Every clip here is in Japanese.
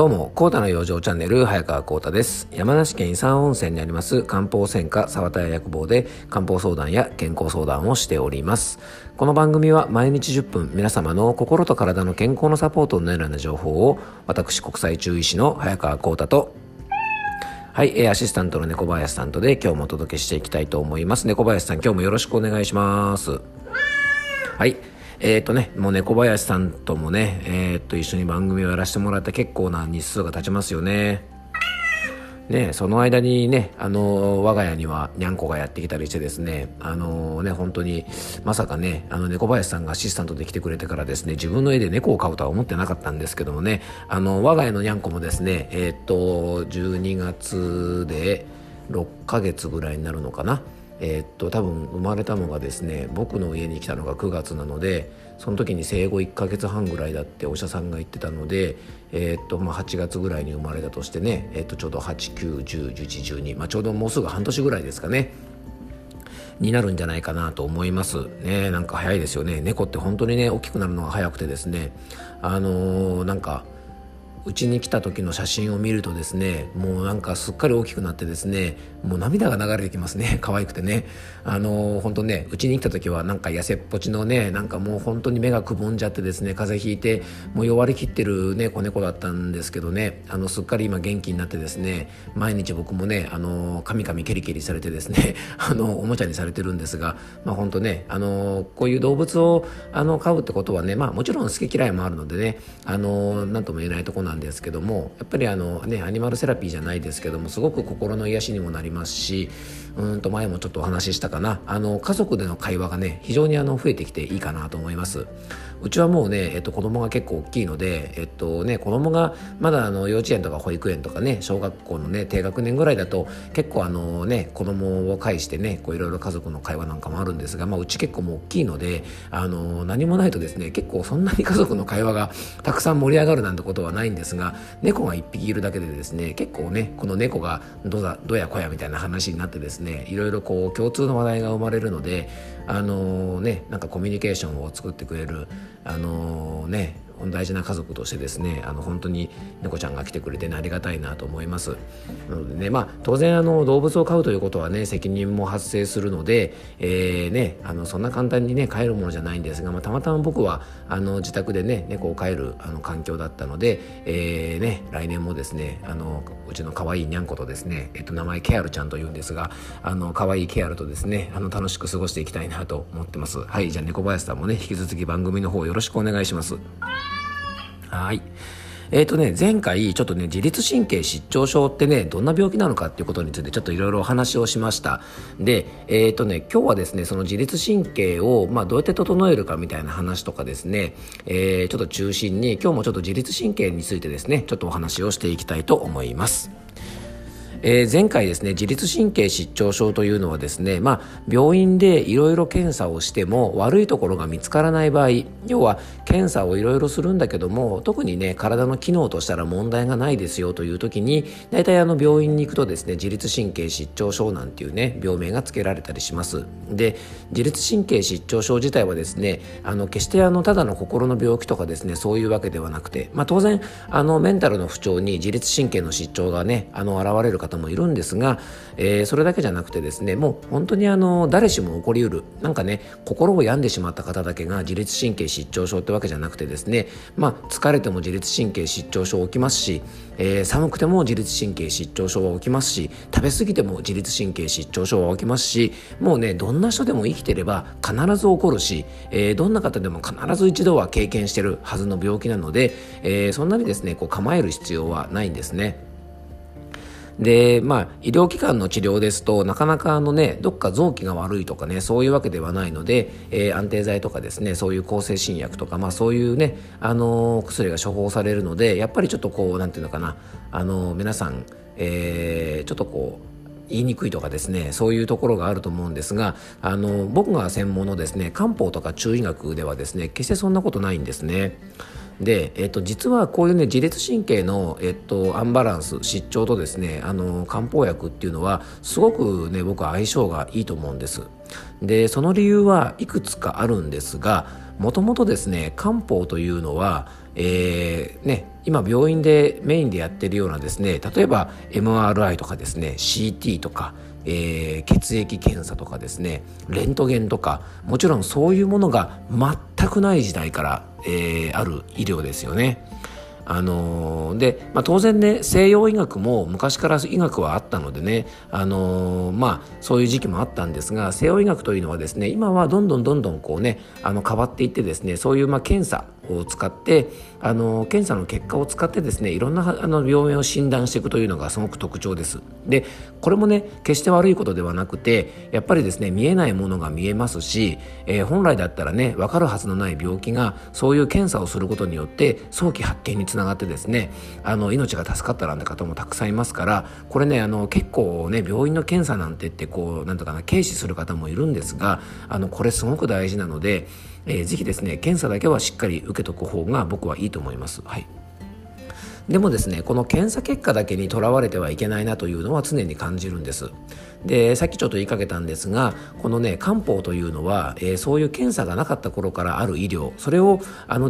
どうも、コータの養生チャンネル、早川コータです。山梨県伊山温泉にあります漢方専科沢田屋薬房で漢方相談や健康相談をしております。この番組は毎日10分、皆様の心と体の健康のサポートのような情報を、私、国際中医師の早川コータと、はい、アシスタントの猫林さんとで今日もお届けしていきたいと思います。猫林さん、今日もよろしくお願いします。はい。もう猫林さんともね、一緒に番組をやらせてもらって結構な日数が経ちますよね。ね、その間にね、我が家にはにゃんこがやってきたりしてですね、本当に、まさかね、猫林さんがアシスタントで来てくれてからですね、自分の家で猫を飼うとは思ってなかったんですけどもね、我が家のにゃんこもですね、12月で6ヶ月ぐらいになるのかな。多分生まれたのがですね、僕の家に来たのが9月なので、その時に生後1ヶ月半ぐらいだってお医者さんが言ってたので、8月ぐらいに生まれたとしてね、ちょうど8、9、10、11、12、ちょうどもうすぐ半年ぐらいですかねになるんじゃないかなと思いますね。なんか早いですよね。猫って本当にね、大きくなるのが早くてですね、なんかうちに来た時の写真を見るとですね、もうなんかすっかり大きくなってですね、もう涙が流れてきますね。可愛くてね、本当ね、うちに来た時はなんか痩せっぽちのね、なんかもう本当に目がくぼんじゃってですね、風邪ひいてもう弱りきってるね、子猫だったんですけどね、すっかり今元気になってですね、毎日僕もね、カミカミケリケリされてですね、おもちゃにされてるんですが、本当ね、こういう動物を飼うってことはね、もちろん好き嫌いもあるのでね、なんとも言えないところなんですけども、やっぱりアニマルセラピーじゃないですけども、すごく心の癒しにもなりますし、前もちょっとお話ししたかな、家族での会話がね、非常に増えてきていいかなと思います。うちはもうね、子供が結構大きいので、子供がまだ幼稚園とか保育園とかね、小学校のね、低学年ぐらいだと結構子供を介してね、こういろいろ家族の会話なんかもあるんですが、うち結構もう大きいので、何もないとですね、結構そんなに家族の会話がたくさん盛り上がるなんてことはないんですが、猫が一匹いるだけでですね、結構ね、この猫がどやこやみたいな話になってですね、いろいろこう共通の話題が生まれるので、なんかコミュニケーションを作ってくれる大事な家族としてですね、本当に猫ちゃんが来てくれて、ね、ありがたいなと思います。なのでね、当然動物を飼うということはね、責任も発生するので、そんな簡単にね、飼えるものじゃないんですが、たまたま僕は自宅でね、猫を飼える環境だったので、来年もですね、うちの可愛いにゃんことですね、名前ケアルちゃんというんですが、可愛いケアルとですね、楽しく過ごしていきたいなと思ってます。はい、じゃあ猫林さんもね、引き続き番組の方よろしくお願いします。はい。前回ちょっとね、自律神経失調症ってね、どんな病気なのかっていうことについてちょっといろいろお話をしました。で、今日はですね、その自律神経をどうやって整えるかみたいな話とかですね、ちょっと中心に今日もちょっと自律神経についてですね、ちょっとお話をしていきたいと思います。前回ですね、自律神経失調症というのはですね、病院でいろいろ検査をしても悪いところが見つからない場合、要は検査をいろいろするんだけども、特にね、体の機能としたら問題がないですよという時に、大体病院に行くとですね、自律神経失調症なんていうね、病名がつけられたりします。で、自律神経失調症自体はですね、決してただの心の病気とかですね、そういうわけではなくて、当然メンタルの不調に自律神経の失調がね、現れる方もいるんですが、それだけじゃなくてですね、もう本当に誰しも起こりうる、なんかね、心を病んでしまった方だけが自律神経失調症ってわけじゃなくてですね、疲れても自律神経失調症起きますし、寒くても自律神経失調症は起きますし、食べ過ぎても自律神経失調症は起きますし、もうね、どんな人でも生きてれば必ず起こるし、どんな方でも必ず一度は経験してるはずの病気なので、そんなにですね、構える必要はないんですね。で、医療機関の治療ですと、なかなかどっか臓器が悪いとかね、そういうわけではないので、安定剤とかですね、そういう抗精神薬とか、そういうね、薬が処方されるので、やっぱりちょっとなんていうのかな、皆さん、ちょっと言いにくいとかですね、そういうところがあると思うんですが、僕が専門のですね、漢方とか中医学ではですね、決してそんなことないんですね。で、実はこういうね、自律神経の、アンバランス、失調とですね、漢方薬っていうのはすごくね、僕は相性がいいと思うんです。で、その理由はいくつかあるんですが、もともとですね、漢方というのは、今病院でメインでやってるようなですね、例えば MRI とかですね、CT とか、血液検査とかですね、レントゲンとか、もちろんそういうものが全くない時代から、ある医療ですよね。当然ね、西洋医学も昔から医学はあったのでね、そういう時期もあったんですが、西洋医学というのはですね、今はどんどんこうね、変わっていってですね、そういう検査を使って、検査の結果を使ってですね、いろんな病名を診断していくというのがすごく特徴です。で、これもね、決して悪いことではなくて、やっぱりですね、見えないものが見えますし、本来だったらね、分かるはずのない病気が、そういう検査をすることによって、早期発見につながる。ながってですね、命が助かったなんて方もたくさんいますから、これね、結構ね、病院の検査なんて言ってこう軽視する方もいるんですが、これすごく大事なので、ぜひですね、検査だけはしっかり受けとく方が僕はいいと思います。はい。でもですね、この検査結果だけにとらわれてはいけないなというのは常に感じるんです。で、さっきちょっと言いかけたんですが、このね、漢方というのは、そういう検査がなかった頃からある医療、それを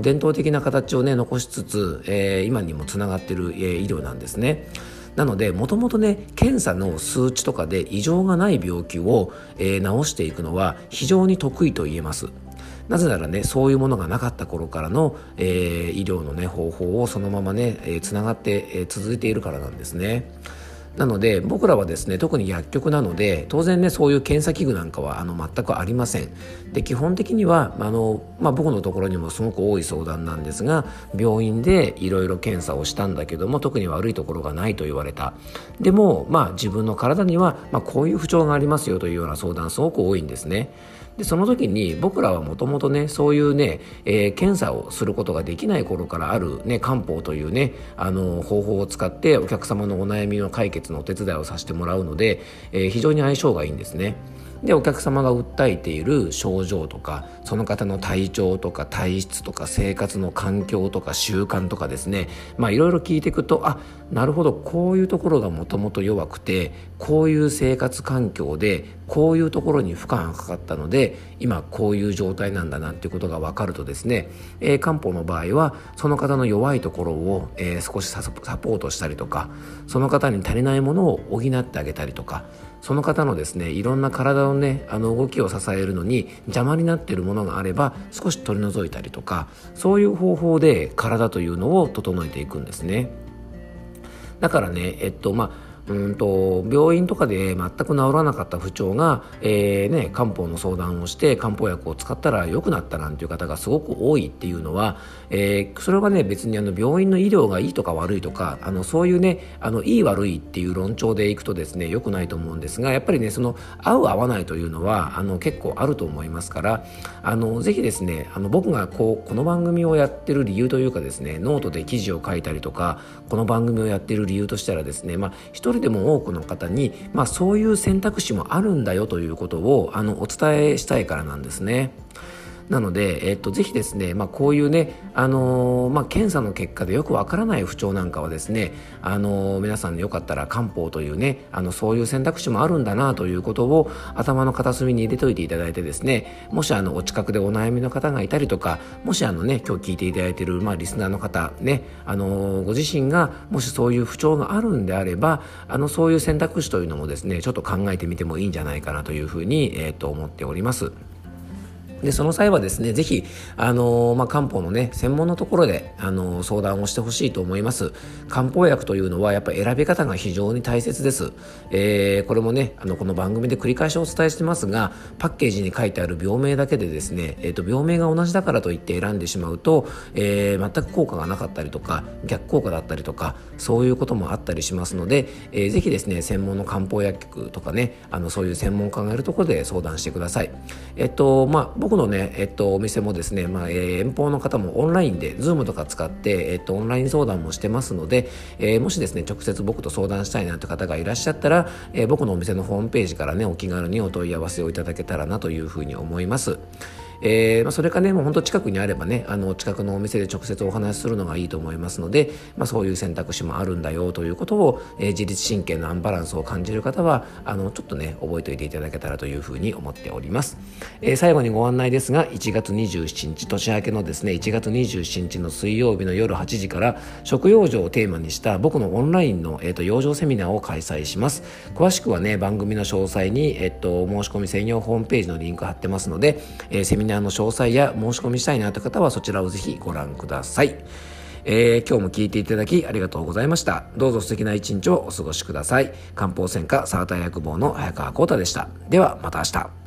伝統的な形をね、残しつつ、今にもつながっている、医療なんですね。なので、もともとね、検査の数値とかで異常がない病気を、治していくのは非常に得意と言えます。なぜならね、そういうものがなかった頃からの、医療のね、方法をそのままね、つながって、続いているからなんですね。なので、僕らはですね、特に薬局なので、当然ね、そういう検査器具なんかは全くありません。で、基本的には僕のところにもすごく多い相談なんですが、病院でいろいろ検査をしたんだけども、特に悪いところがないと言われた。でも自分の体にはこういう不調がありますよというような相談すごく多いんですね。で、その時に僕らはもともとね、そういうね、検査をすることができない頃からある、ね、漢方というね、方法を使ってお客様のお悩みの解決のお手伝いをさせてもらうので、非常に相性がいいんですね。で、お客様が訴えている症状とか、その方の体調とか体質とか生活の環境とか習慣とかですね、いろいろ聞いていくと、なるほど、こういうところがもともと弱くて、こういう生活環境でこういうところに負荷がかかったので、今こういう状態なんだなっていうことが分かるとですね、漢方の場合はその方の弱いところを、少しサポートしたりとか、その方に足りないものを補ってあげたりとか、その方のですね、いろんな体のね、動きを支えるのに邪魔になっているものがあれば少し取り除いたりとか、そういう方法で体というのを整えていくんですね。だからね、病院とかで全く治らなかった不調が、漢方の相談をして漢方薬を使ったら良くなったなんていう方がすごく多いっていうのは、それはね、別に病院の医療がいいとか悪いとか、そういうね、いい悪いっていう論調でいくとですね、良くないと思うんですが、やっぱりね、その合う合わないというのは結構あると思いますから、ぜひですね、僕がこの番組をやってる理由というかですね、ノートで記事を書いたりとか、この番組をやってる理由としたらですね、一人でも多くの方に、そういう選択肢もあるんだよということをお伝えしたいからなんですね。なので、ぜひですね、こういうね、検査の結果でよくわからない不調なんかはですね、皆さんよかったら漢方というね、そういう選択肢もあるんだなということを頭の片隅に入れといていただいてですね、もしお近くでお悩みの方がいたりとか、もしね、今日聞いていただいている、リスナーの方ね、ご自身がもしそういう不調があるんであれば、そういう選択肢というのもですね、ちょっと考えてみてもいいんじゃないかなというふうに、思っております。で、その際はですね、ぜひ漢方のね、専門のところで相談をしてほしいと思います。漢方薬というのはやっぱり選び方が非常に大切です。これもね、この番組で繰り返しお伝えしてますが、パッケージに書いてある病名だけでですね、病名が同じだからといって選んでしまうと、全く効果がなかったりとか、逆効果だったりとか、そういうこともあったりしますので、ぜひですね、専門の漢方薬局とかね、そういう専門家がいるところで相談してください。僕のね、お店もですね、遠方の方もオンラインで Zoom とか使って、オンライン相談もしてますので、もしですね、直接僕と相談したいなという方がいらっしゃったら、僕のお店のホームページからね、お気軽にお問い合わせをいただけたらなというふうに思います。それかね、もう本当近くにあればね、近くのお店で直接お話しするのがいいと思いますので、そういう選択肢もあるんだよということを、自律神経のアンバランスを感じる方はちょっとね覚えておいていただけたらというふうに思っております。最後にご案内ですが、1月27日年明けのですね1月27日の水曜日の夜8時から食養生をテーマにした僕のオンラインの、養生セミナーを開催します。詳しくはね番組の詳細に、申し込み専用ホームページのリンク貼ってますので、セミナーの詳細や申し込みしたいなという方はそちらをぜひご覧ください。今日も聞いていただきありがとうございました。どうぞ素敵な一日をお過ごしください。漢方専科サーター薬房の早川浩太でした。ではまた明日。